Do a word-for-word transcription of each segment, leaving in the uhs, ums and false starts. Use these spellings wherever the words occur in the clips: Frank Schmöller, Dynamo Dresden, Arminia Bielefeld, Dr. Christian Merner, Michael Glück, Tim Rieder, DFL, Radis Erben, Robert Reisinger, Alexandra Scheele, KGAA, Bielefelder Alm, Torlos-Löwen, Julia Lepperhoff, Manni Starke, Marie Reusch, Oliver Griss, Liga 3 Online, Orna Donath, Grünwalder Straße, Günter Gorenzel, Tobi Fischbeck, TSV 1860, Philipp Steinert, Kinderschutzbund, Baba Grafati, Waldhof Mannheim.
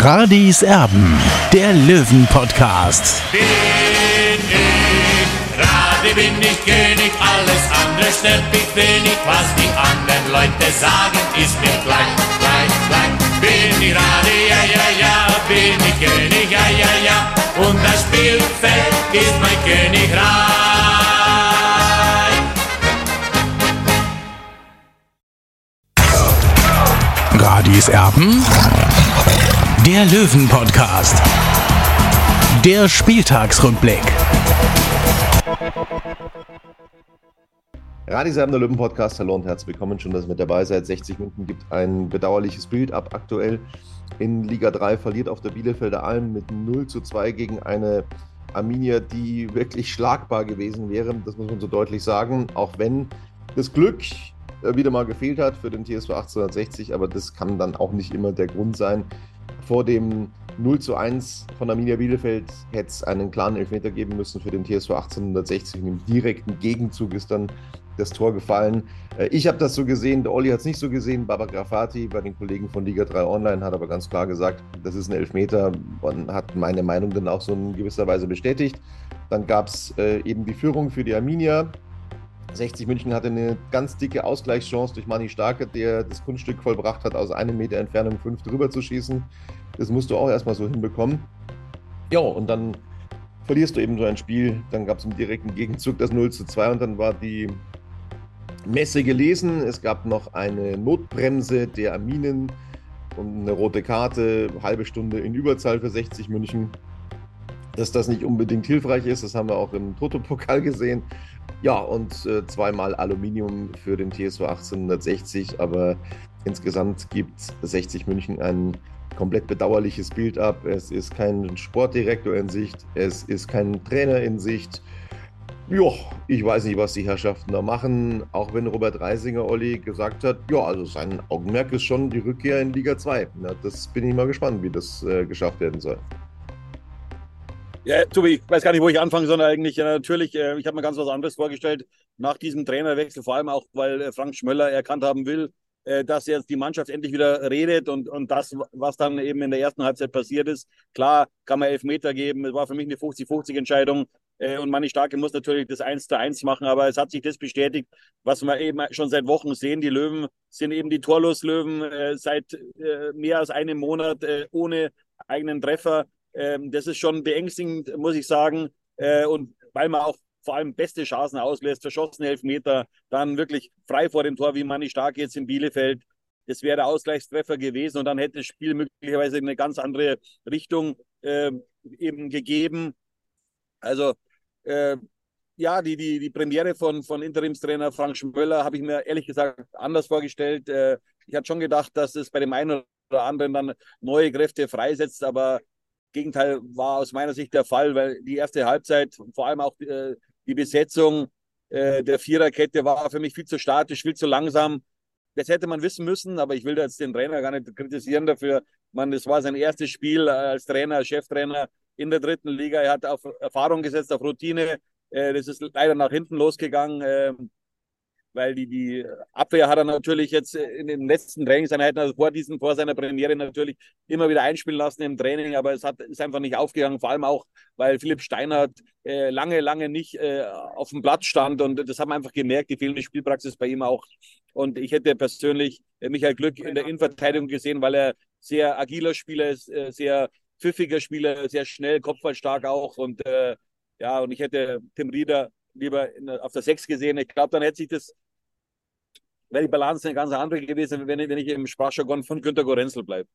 Radis Erben, der Löwen-Podcast. Bin ich Radi, bin ich König, alles andere stört mich wenig. Was die anderen Leute sagen, ist mir gleich, gleich, gleich. Bin ich Radi, ja, ja, ja, bin ich König, ja, ja, ja. Und das Spielfeld ist mein Königreich. Radis Erben, der Löwen-Podcast. Der Spieltagsrückblick. Radis Erben, der Löwen-Podcast. Hallo und herzlich willkommen. Schön, dass ihr mit dabei seid. sechzig Minuten gibt ein bedauerliches Bild ab. Aktuell in Liga drei verliert auf der Bielefelder Alm mit null zu zwei gegen eine Arminia, die wirklich schlagbar gewesen wäre. Das muss man so deutlich sagen. Auch wenn das Glück wieder mal gefehlt hat für den T S V achtzehnhundertsechzig. Aber das kann dann auch nicht immer der Grund sein. Vor dem null zu eins von Arminia Bielefeld hätte es einen klaren Elfmeter geben müssen für den T S V achtzehnhundertsechzig. Im direkten Gegenzug ist dann das Tor gefallen. Ich habe das so gesehen, der Olli hat es nicht so gesehen. Baba Grafati bei den Kollegen von Liga drei Online hat aber ganz klar gesagt, das ist ein Elfmeter. Man hat meine Meinung dann auch so in gewisser Weise bestätigt. Dann gab es eben die Führung für die Arminia. sechzig München hatte eine ganz dicke Ausgleichschance durch Manni Starke, der das Kunststück vollbracht hat, aus einem Meter Entfernung fünf drüber zu schießen. Das musst du auch erstmal so hinbekommen. Ja, und dann verlierst du eben so ein Spiel. Dann gab es im direkten Gegenzug das null zu zwei und dann war die Messe gelesen. Es gab noch eine Notbremse der Arminen und eine rote Karte, halbe Stunde in Überzahl für sechzig München. Dass das nicht unbedingt hilfreich ist, das haben wir auch im Toto-Pokal gesehen. Ja, und äh, zweimal Aluminium für den T S V achtzehnhundertsechzig, aber insgesamt gibt sechzig München ein komplett bedauerliches Bild ab. Es ist kein Sportdirektor in Sicht, es ist kein Trainer in Sicht. Ja, ich weiß nicht, was die Herrschaften da machen, auch wenn Robert Reisinger, Olli, gesagt hat, ja, also sein Augenmerk ist schon die Rückkehr in Liga zwei. Na, das bin ich mal gespannt, wie das äh, geschafft werden soll. Ja, Tobi, ich weiß gar nicht, wo ich anfangen soll eigentlich. Ja, natürlich, äh, ich habe mir ganz was anderes vorgestellt nach diesem Trainerwechsel, vor allem auch, weil äh, Frank Schmöller erkannt haben will, äh, dass jetzt die Mannschaft endlich wieder redet und, und das, was dann eben in der ersten Halbzeit passiert ist. Klar, kann man Elfmeter geben, es war für mich eine fünfzig fünfzig Entscheidung äh, und Manni Starke muss natürlich das eins zu eins machen, aber es hat sich das bestätigt, was wir eben schon seit Wochen sehen. Die Löwen sind eben die Torlos-Löwen äh, seit äh, mehr als einem Monat äh, ohne eigenen Treffer. Das ist schon beängstigend, muss ich sagen. Und weil man auch vor allem beste Chancen auslässt, verschossene Elfmeter, dann wirklich frei vor dem Tor, wie Manni Starke jetzt in Bielefeld. Das wäre der Ausgleichstreffer gewesen und dann hätte das Spiel möglicherweise eine ganz andere Richtung äh, eben gegeben. Also äh, ja, die, die, die Premiere von, von Interimstrainer Frank Schmöller habe ich mir ehrlich gesagt anders vorgestellt. Äh, ich hatte schon gedacht, dass es bei dem einen oder anderen dann neue Kräfte freisetzt, aber Gegenteil war aus meiner Sicht der Fall, weil die erste Halbzeit, vor allem auch äh, die Besetzung äh, der Viererkette war für mich viel zu statisch, viel zu langsam. Das hätte man wissen müssen, aber ich will jetzt den Trainer gar nicht kritisieren dafür. Man, das war sein erstes Spiel als Trainer, als Cheftrainer in der dritten Liga. Er hat auf Erfahrung gesetzt, auf Routine. Äh, das ist leider nach hinten losgegangen, äh, weil die, die Abwehr hat er natürlich jetzt in den letzten Trainingseinheiten, also vor diesen, vor seiner Premiere natürlich immer wieder einspielen lassen im Training, aber es hat, ist einfach nicht aufgegangen, vor allem auch, weil Philipp Steinert äh, lange, lange nicht äh, auf dem Platz stand und das haben wir einfach gemerkt, die fehlende Spielpraxis bei ihm auch. Und ich hätte persönlich äh, Michael Glück in der Innenverteidigung gesehen, weil er sehr agiler Spieler ist, äh, sehr pfiffiger Spieler, sehr schnell, kopfballstark auch und äh, ja, und ich hätte Tim Rieder lieber in, auf der sechs gesehen. Ich glaube, dann hätte sich das, wäre die Balance eine ganz andere gewesen, wenn ich, wenn ich im Sprachjargon von Günter Gorenzel bleibe.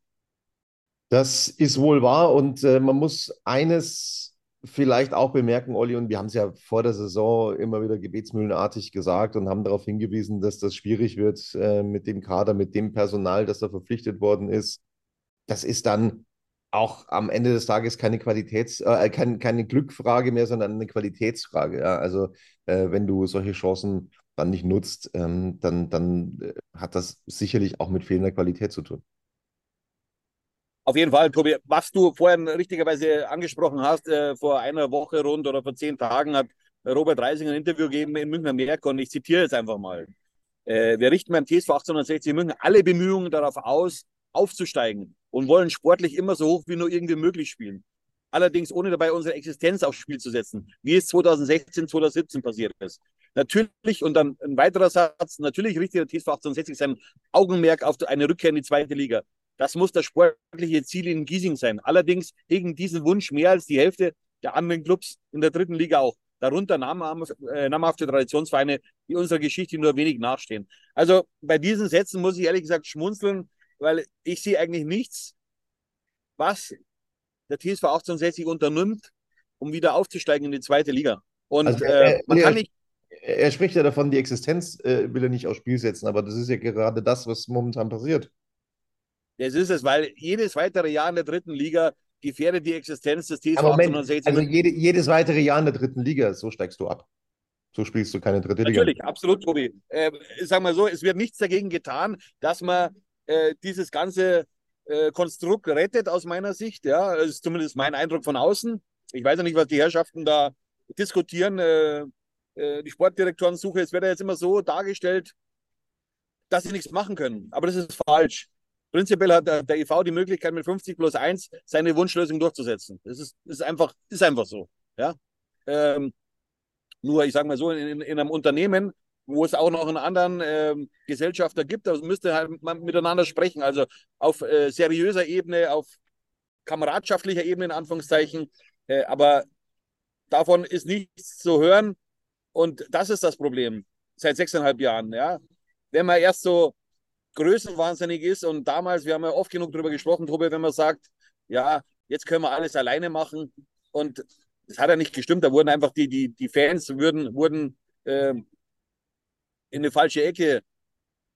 Das ist wohl wahr und äh, man muss eines vielleicht auch bemerken, Olli, und wir haben es ja vor der Saison immer wieder gebetsmühlenartig gesagt und haben darauf hingewiesen, dass das schwierig wird äh, mit dem Kader, mit dem Personal, das da verpflichtet worden ist. Das ist dann auch am Ende des Tages keine Qualitäts, äh, keine, keine Glückfrage mehr, sondern eine Qualitätsfrage. Ja? Also äh, wenn du solche Chancen dann nicht nutzt, ähm, dann, dann äh, hat das sicherlich auch mit fehlender Qualität zu tun. Auf jeden Fall, Tobi. Was du vorhin richtigerweise angesprochen hast, äh, vor einer Woche rund oder vor zehn Tagen hat Robert Reisinger ein Interview gegeben in Münchner Merkur und ich zitiere jetzt einfach mal. Äh, wir richten beim T S V achtzehnhundertsechzig München alle Bemühungen darauf aus, aufzusteigen und wollen sportlich immer so hoch wie nur irgendwie möglich spielen. Allerdings ohne dabei unsere Existenz aufs Spiel zu setzen, wie es zweitausendsechzehn, zweitausendsiebzehn passiert ist. Natürlich, und dann ein weiterer Satz, natürlich richtet der T S V achtzehnhundertsechzig sein Augenmerk auf eine Rückkehr in die zweite Liga. Das muss das sportliche Ziel in Giesing sein. Allerdings hegen diesen Wunsch mehr als die Hälfte der anderen Clubs in der dritten Liga auch. Darunter namhafte Traditionsvereine, die unserer Geschichte nur wenig nachstehen. Also bei diesen Sätzen muss ich ehrlich gesagt schmunzeln, weil ich sehe eigentlich nichts, was der T S V achtzehnhundertsechzig unternimmt, um wieder aufzusteigen in die zweite Liga. Und also, äh, man nee, kann nicht... Er spricht ja davon, die Existenz äh, will er nicht aufs Spiel setzen, aber das ist ja gerade das, was momentan passiert. Das ist es, weil jedes weitere Jahr in der dritten Liga gefährdet die Existenz des T S V achtzehnhundertsechzig. Also jede, jedes weitere Jahr in der dritten Liga, so steigst du ab. So spielst du keine dritte Liga. Natürlich, absolut, Tobi. Äh, sag mal so, es wird nichts dagegen getan, dass man äh, dieses ganze äh, Konstrukt rettet, aus meiner Sicht. Ja, das ist zumindest mein Eindruck von außen. Ich weiß ja nicht, was die Herrschaften da diskutieren. Äh, äh, die Sportdirektorensuche, es wird ja jetzt immer so dargestellt, dass sie nichts machen können. Aber das ist falsch. Prinzipiell hat der, der E V die Möglichkeit, mit fünfzig plus eins seine Wunschlösung durchzusetzen. Das ist, ist, einfach, ist einfach so. Ja? Ähm, nur, ich sage mal so, in, in einem Unternehmen, wo es auch noch einen anderen ähm, Gesellschafter gibt, da also müsste halt man miteinander sprechen. Also auf äh, seriöser Ebene, auf kameradschaftlicher Ebene in Anführungszeichen. Äh, aber davon ist nichts zu hören. Und das ist das Problem seit sechseinhalb Jahren. Ja? Wenn man erst so größenwahnsinnig ist, und damals, wir haben ja oft genug darüber gesprochen, Tobi, wenn man sagt, ja, jetzt können wir alles alleine machen, und das hat ja nicht gestimmt, da wurden einfach die, die, die Fans würden, wurden äh, in eine falsche Ecke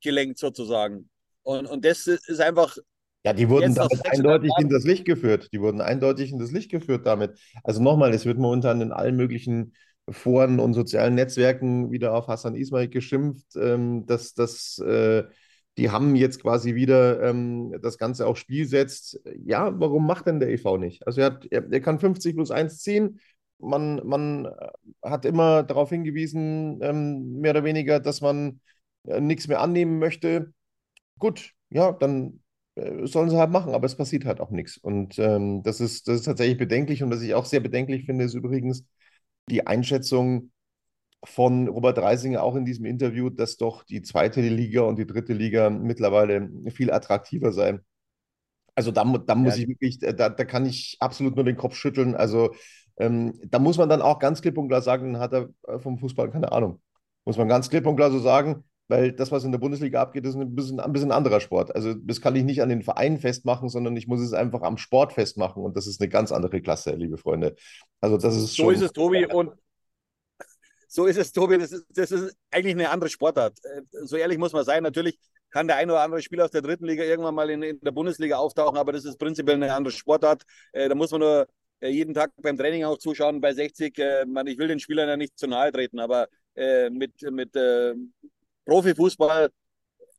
gelenkt sozusagen, und, und das ist einfach... Ja, die wurden damit eindeutig in das Licht geführt, die wurden eindeutig in das Licht geführt damit. Also nochmal, es wird momentan in allen möglichen Foren und sozialen Netzwerken wieder auf Hassan Ismail geschimpft, ähm, dass das... Äh, die haben jetzt quasi wieder ähm, das Ganze aufs Spiel setzt. Ja, warum macht denn der E V nicht? Also er, hat, er, er kann fünfzig plus eins ziehen. Man, man hat immer darauf hingewiesen, ähm, mehr oder weniger, dass man äh, nichts mehr annehmen möchte. Gut, ja, dann äh, sollen sie halt machen, aber es passiert halt auch nichts. Und ähm, das ist, das ist tatsächlich bedenklich. Und was ich auch sehr bedenklich finde, ist übrigens die Einschätzung von Robert Reisinger auch in diesem Interview, dass doch die zweite Liga und die dritte Liga mittlerweile viel attraktiver seien. Also da, da muss ja. ich wirklich, da, da kann ich absolut nur den Kopf schütteln. Also ähm, da muss man dann auch ganz klipp und klar sagen, dann hat er vom Fußball keine Ahnung. Muss man ganz klipp und klar so sagen, weil das, was in der Bundesliga abgeht, ist ein bisschen, ein bisschen anderer Sport. Also das kann ich nicht an den Vereinen festmachen, sondern ich muss es einfach am Sport festmachen, und das ist eine ganz andere Klasse, liebe Freunde. Also das ist so schon... So ist es, Tobi, und So ist es, Tobi, das ist, das ist eigentlich eine andere Sportart. So ehrlich muss man sein. Natürlich kann der ein oder andere Spieler aus der dritten Liga irgendwann mal in, in der Bundesliga auftauchen, aber das ist prinzipiell eine andere Sportart. Da muss man nur jeden Tag beim Training auch zuschauen, bei sechzig. Ich will den Spielern ja nicht zu nahe treten, aber mit, mit Profifußball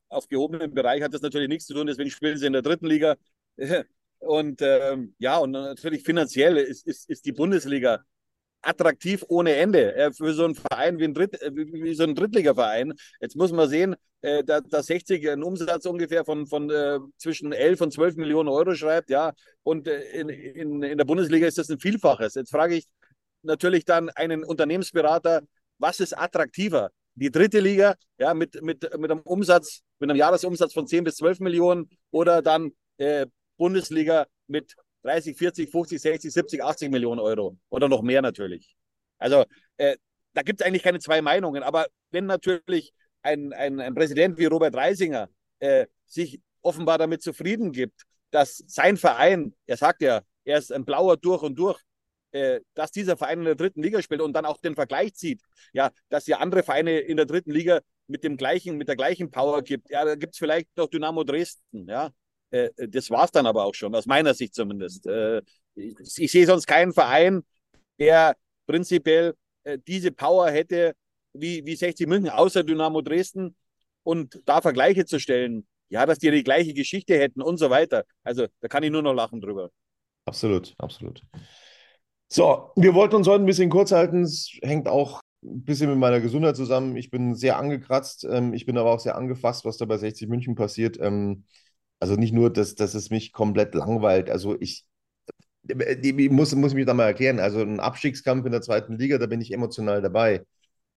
auf gehobenem Bereich hat das natürlich nichts zu tun, deswegen spielen sie in der dritten Liga. Und ja, und natürlich finanziell ist, ist, ist die Bundesliga attraktiv ohne Ende für so einen Verein wie, ein Dritt, wie so einen Drittliga-Verein. Jetzt muss man sehen, dass sechzig einen Umsatz ungefähr von, von zwischen elf und zwölf Millionen Euro schreibt, ja, und in, in, in der Bundesliga ist das ein Vielfaches. Jetzt frage ich natürlich dann einen Unternehmensberater, was ist attraktiver? Die dritte Liga, ja, mit, mit, mit einem Umsatz, mit einem Jahresumsatz von zehn bis zwölf Millionen, oder dann äh, Bundesliga mit dreißig, vierzig, fünfzig, sechzig, siebzig, achtzig Millionen Euro oder noch mehr natürlich. Also äh, da gibt es eigentlich keine zwei Meinungen, aber wenn natürlich ein, ein, ein Präsident wie Robert Reisinger äh, sich offenbar damit zufrieden gibt, dass sein Verein, er sagt ja, er ist ein Blauer durch und durch, äh, dass dieser Verein in der dritten Liga spielt und dann auch den Vergleich zieht, ja, dass ja andere Vereine in der dritten Liga mit dem gleichen, mit der gleichen Power gibt. Ja, da gibt es vielleicht noch Dynamo Dresden, ja. Das war es dann aber auch schon, aus meiner Sicht zumindest. Ich sehe sonst keinen Verein, der prinzipiell diese Power hätte wie, wie sechzig München, außer Dynamo Dresden. Und da Vergleiche zu stellen, ja, dass die die gleiche Geschichte hätten und so weiter. Also da kann ich nur noch lachen drüber. Absolut, absolut. So, wir wollten uns heute ein bisschen kurz halten. Es hängt auch ein bisschen mit meiner Gesundheit zusammen. Ich bin sehr angekratzt. Ich bin aber auch sehr angefasst, was da bei sechzig München passiert. Also nicht nur, dass, dass es mich komplett langweilt. Also ich, ich muss, muss mich da mal erklären. Also ein Abstiegskampf in der zweiten Liga, da bin ich emotional dabei.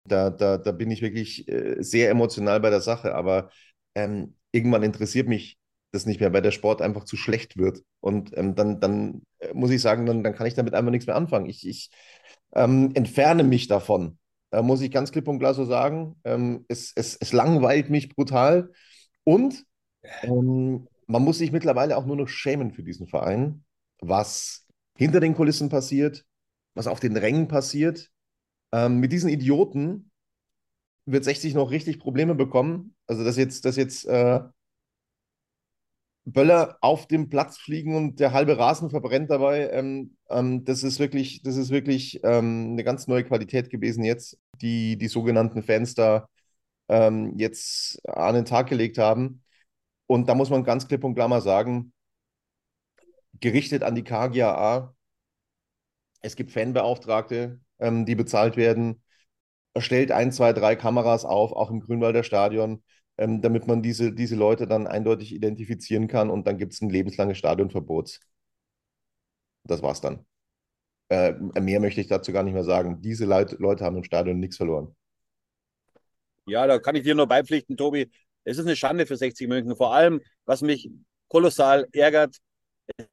Da, da, da bin ich wirklich sehr emotional bei der Sache. Aber ähm, irgendwann interessiert mich das nicht mehr, weil der Sport einfach zu schlecht wird. Und ähm, dann, dann muss ich sagen, dann, dann kann ich damit einfach nichts mehr anfangen. Ich, ich ähm, entferne mich davon. Da muss ich ganz klipp und klar so sagen, ähm, es, es, es langweilt mich brutal. Und ähm, man muss sich mittlerweile auch nur noch schämen für diesen Verein, was hinter den Kulissen passiert, was auf den Rängen passiert. Ähm, mit diesen Idioten wird sechzig noch richtig Probleme bekommen. Also dass jetzt, dass jetzt äh, Böller auf dem Platz fliegen und der halbe Rasen verbrennt dabei, ähm, ähm, das ist wirklich, das ist wirklich ähm, eine ganz neue Qualität gewesen jetzt, die die sogenannten Fans da ähm, jetzt an den Tag gelegt haben. Und da muss man ganz klipp und klar mal sagen, gerichtet an die K G A A, es gibt Fanbeauftragte, ähm, die bezahlt werden, stellt ein, zwei, drei Kameras auf, auch im Grünwalder Stadion, ähm, damit man diese, diese Leute dann eindeutig identifizieren kann, und dann gibt es ein lebenslanges Stadionverbot. Das war's dann. Äh, mehr möchte ich dazu gar nicht mehr sagen. Diese Leute, Leute haben im Stadion nichts verloren. Ja, da kann ich dir nur beipflichten, Tobi. Es ist eine Schande für sechzig München. Vor allem, was mich kolossal ärgert,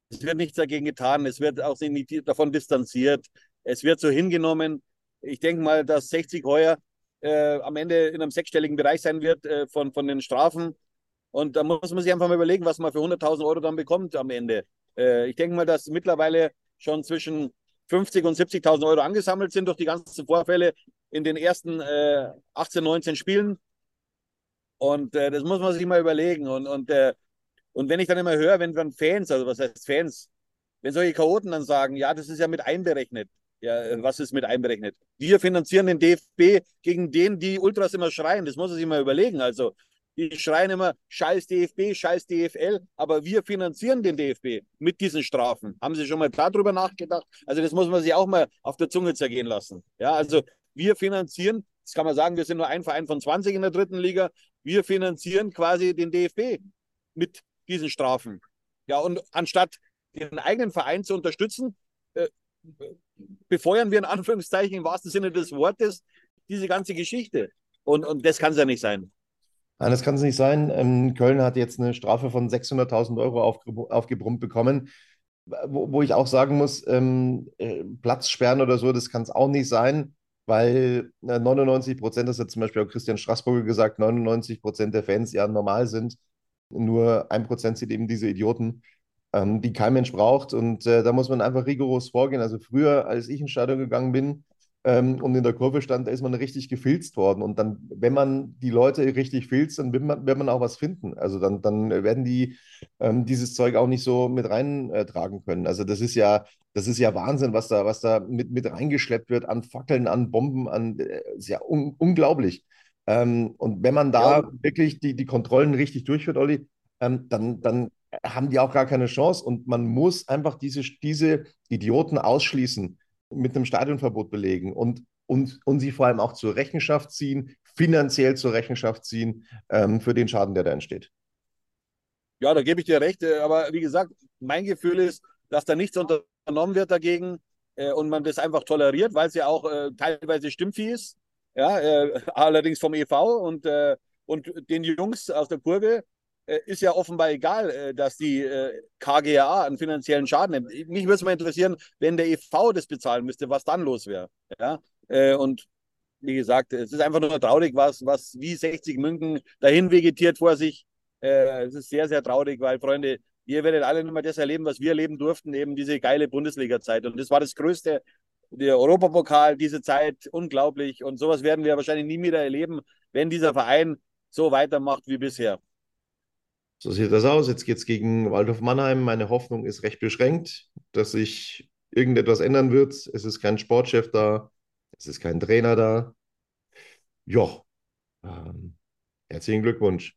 es wird nichts dagegen getan, es wird auch davon distanziert, es wird so hingenommen. Ich denke mal, dass sechzig heuer äh, am Ende in einem sechsstelligen Bereich sein wird äh, von, von den Strafen. Und da muss man sich einfach mal überlegen, was man für hunderttausend Euro dann bekommt am Ende. Äh, ich denke mal, dass mittlerweile schon zwischen fünfzigtausend und siebzigtausend Euro angesammelt sind durch die ganzen Vorfälle in den ersten äh, achtzehn, neunzehn Spielen. Und äh, das muss man sich mal überlegen. Und, und, äh, und wenn ich dann immer höre, wenn dann Fans, also was heißt Fans, wenn solche Chaoten dann sagen, ja, das ist ja mit einberechnet. Ja, was ist mit einberechnet? Wir finanzieren den D F B gegen den, die Ultras immer schreien. Das muss man sich mal überlegen. Also die schreien immer, scheiß D F B, scheiß D F L, aber wir finanzieren den D F B mit diesen Strafen. Haben Sie schon mal darüber nachgedacht? Also das muss man sich auch mal auf der Zunge zergehen lassen. Ja, also wir finanzieren, das kann man sagen, wir sind nur ein Verein von zwanzig in der dritten Liga, wir finanzieren quasi den D F B mit diesen Strafen. Ja, und anstatt den eigenen Verein zu unterstützen, äh, befeuern wir in Anführungszeichen im wahrsten Sinne des Wortes diese ganze Geschichte. Und, und das kann es ja nicht sein. Nein, das kann es nicht sein. Ähm, Köln hat jetzt eine Strafe von sechshunderttausend Euro aufge- aufgebrummt bekommen, wo, wo ich auch sagen muss, ähm, Platzsperren oder so, das kann es auch nicht sein, weil neunundneunzig Prozent, das hat zum Beispiel auch Christian Straßburger gesagt, neunundneunzig Prozent der Fans ja normal sind. Nur ein Prozent sind eben diese Idioten, ähm, die kein Mensch braucht. Und äh, da muss man einfach rigoros vorgehen. Also früher, als ich ins Stadion gegangen bin ähm, und in der Kurve stand, da ist man richtig gefilzt worden. Und dann, wenn man die Leute richtig filzt, dann wird man, wird man auch was finden. Also dann, dann werden die ähm, dieses Zeug auch nicht so mit reintragen können. Also das ist ja, das ist ja Wahnsinn, was da, was da mit, mit reingeschleppt wird an Fackeln, an Bomben, an äh, ist ja un- unglaublich. Ähm, und wenn man da ja wirklich die, die Kontrollen richtig durchführt, Olli, ähm, dann, dann haben die auch gar keine Chance. Und man muss einfach diese, diese Idioten ausschließen, mit einem Stadionverbot belegen und, und, und sie vor allem auch zur Rechenschaft ziehen, finanziell zur Rechenschaft ziehen ähm, für den Schaden, der da entsteht. Ja, da gebe ich dir recht. Aber wie gesagt, mein Gefühl ist, dass da nichts unternommen wird dagegen äh, und man das einfach toleriert, weil es ja auch äh, teilweise Stimmvieh ist. Ja, äh, allerdings vom E V und, äh, und den Jungs aus der Kurve äh, ist ja offenbar egal, äh, dass die äh, K G A A einen finanziellen Schaden nimmt. Mich würde es mal interessieren, wenn der E V das bezahlen müsste, was dann los wäre. Ja? Äh, und wie gesagt, es ist einfach nur traurig, was, was wie sechzig München dahin vegetiert vor sich. Äh, es ist sehr, sehr traurig, weil, Freunde, ihr werdet alle nicht mehr das erleben, was wir erleben durften, eben diese geile Bundesliga-Zeit. Und das war das Größte. Der Europapokal, diese Zeit, unglaublich. Und sowas werden wir wahrscheinlich nie wieder erleben, wenn dieser Verein so weitermacht wie bisher. So sieht das aus. Jetzt geht es gegen Waldhof Mannheim. Meine Hoffnung ist recht beschränkt, dass sich irgendetwas ändern wird. Es ist kein Sportchef da. Es ist kein Trainer da. Joch, ähm, herzlichen Glückwunsch.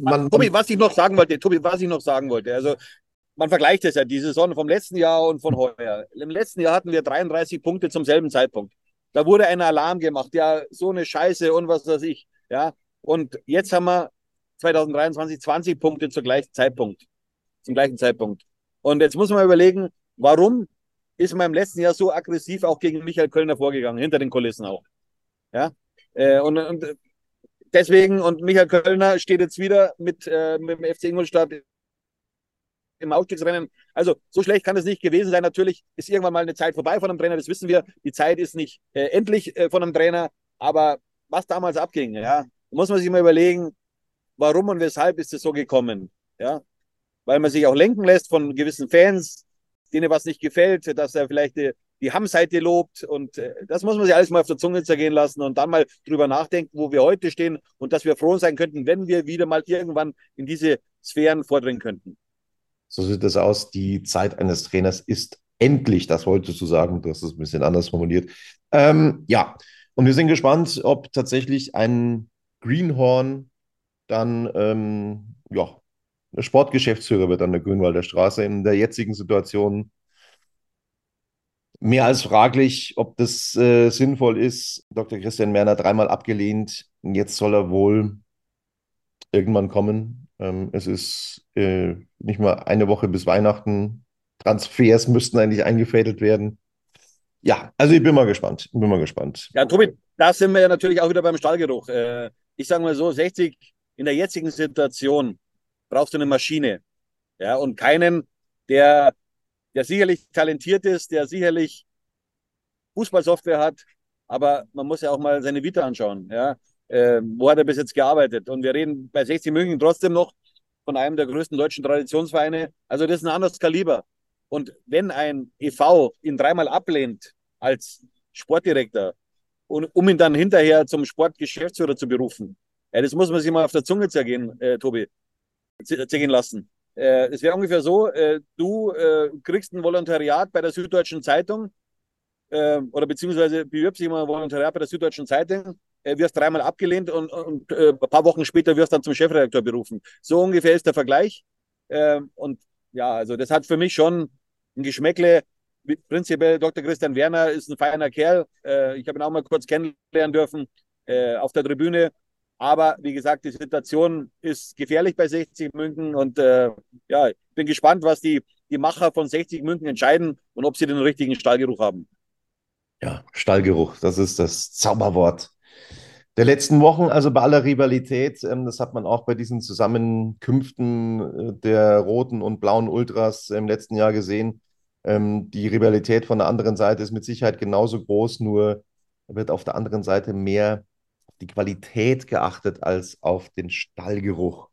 Man, Tobi, was ich noch sagen wollte, Tobi, was ich noch sagen wollte, also man vergleicht das ja, die Saison vom letzten Jahr und von heuer. Im letzten Jahr hatten wir dreiunddreißig Punkte zum selben Zeitpunkt. Da wurde ein Alarm gemacht, ja, so eine Scheiße und was weiß ich, ja. Und jetzt haben wir zwanzig dreiundzwanzig zwanzig Punkte zum gleichen Zeitpunkt. Zum gleichen Zeitpunkt. Und jetzt muss man überlegen, warum ist man im letzten Jahr so aggressiv auch gegen Michael Köllner vorgegangen, hinter den Kulissen auch. Ja, und, und deswegen, und Michael Köllner steht jetzt wieder mit, äh, mit dem F C Ingolstadt im Aufstiegsrennen. Also so schlecht kann es nicht gewesen sein. Natürlich ist irgendwann mal eine Zeit vorbei von einem Trainer, das wissen wir. Die Zeit ist nicht äh, endlich äh, von einem Trainer. Aber was damals abging, ja, muss man sich mal überlegen, warum und weshalb ist es so gekommen. Ja? Weil man sich auch lenken lässt von gewissen Fans, denen was nicht gefällt, dass er vielleicht die, die Hamm-Seite lobt. Und äh, das muss man sich alles mal auf der Zunge zergehen lassen und dann mal drüber nachdenken, wo wir heute stehen und dass wir froh sein könnten, wenn wir wieder mal irgendwann in diese Sphären vordringen könnten. So sieht es aus. Die Zeit eines Trainers ist endlich, das wolltest du sagen, du hast es ein bisschen anders formuliert. Ähm, ja, und wir sind gespannt, ob tatsächlich ein Greenhorn dann, ähm, ja, Sportgeschäftsführer wird an der Grünwalder Straße. In der jetzigen Situation mehr als fraglich, ob das äh, sinnvoll ist. Doktor Christian Merner dreimal abgelehnt. Jetzt soll er wohl irgendwann kommen. Ähm, es ist äh, nicht mal eine Woche bis Weihnachten. Transfers müssten eigentlich eingefädelt werden. Ja, also ich bin mal gespannt. Ich bin mal gespannt. Ja, Tobi, da sind wir ja natürlich auch wieder beim Stallgeruch. Äh, ich sage mal so, sechzig in der jetzigen Situation brauchst du eine Maschine, ja, und keinen, der, der sicherlich talentiert ist, der sicherlich Fußballsoftware hat, aber man muss ja auch mal seine Vita anschauen, ja, äh, wo hat er bis jetzt gearbeitet? Und wir reden bei sechzig München trotzdem noch von einem der größten deutschen Traditionsvereine, also das ist ein anderes Kaliber. Und wenn ein E V ihn dreimal ablehnt als Sportdirektor, und, um ihn dann hinterher zum Sportgeschäftsführer zu berufen, ja, das muss man sich mal auf der Zunge zergehen, äh, Tobi. zergehen lassen. Äh, es wäre ungefähr so, äh, du äh, kriegst ein Volontariat bei der Süddeutschen Zeitung äh, oder beziehungsweise bewirbst dich mal ein Volontariat bei der Süddeutschen Zeitung, äh, wirst dreimal abgelehnt und, und äh, ein paar Wochen später wirst dann zum Chefredakteur berufen. So ungefähr ist der Vergleich. Äh, und ja, also das hat für mich schon ein Geschmäckle. Prinzipiell Doktor Christian Werner ist ein feiner Kerl. Äh, ich habe ihn auch mal kurz kennenlernen dürfen äh, auf der Tribüne. Aber wie gesagt, die Situation ist gefährlich bei sechzig München und äh, ja, ich bin gespannt, was die, die Macher von sechzig München entscheiden und ob sie den richtigen Stallgeruch haben. Ja, Stallgeruch, das ist das Zauberwort der letzten Wochen, also bei aller Rivalität. Ähm, das hat man auch bei diesen Zusammenkünften der roten und blauen Ultras im letzten Jahr gesehen. Ähm, die Rivalität von der anderen Seite ist mit Sicherheit genauso groß, nur wird auf der anderen Seite mehr die Qualität geachtet als auf den Stallgeruch.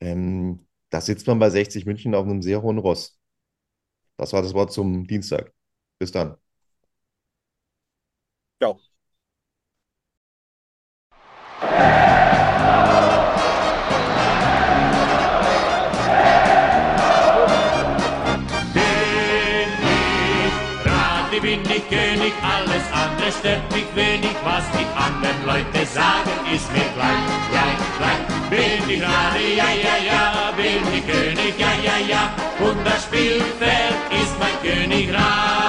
Ähm, da sitzt man bei sechzig München auf einem sehr hohen Ross. Das war das Wort zum Dienstag. Bis dann. Ciao. Alles stört mich wenig, was die anderen Leute sagen, ist mir gleich, gleich, gleich. Bin ich Rade, ja, ja, ja, bin ich König, ja, ja, ja, und das Spielfeld ist mein Königreich.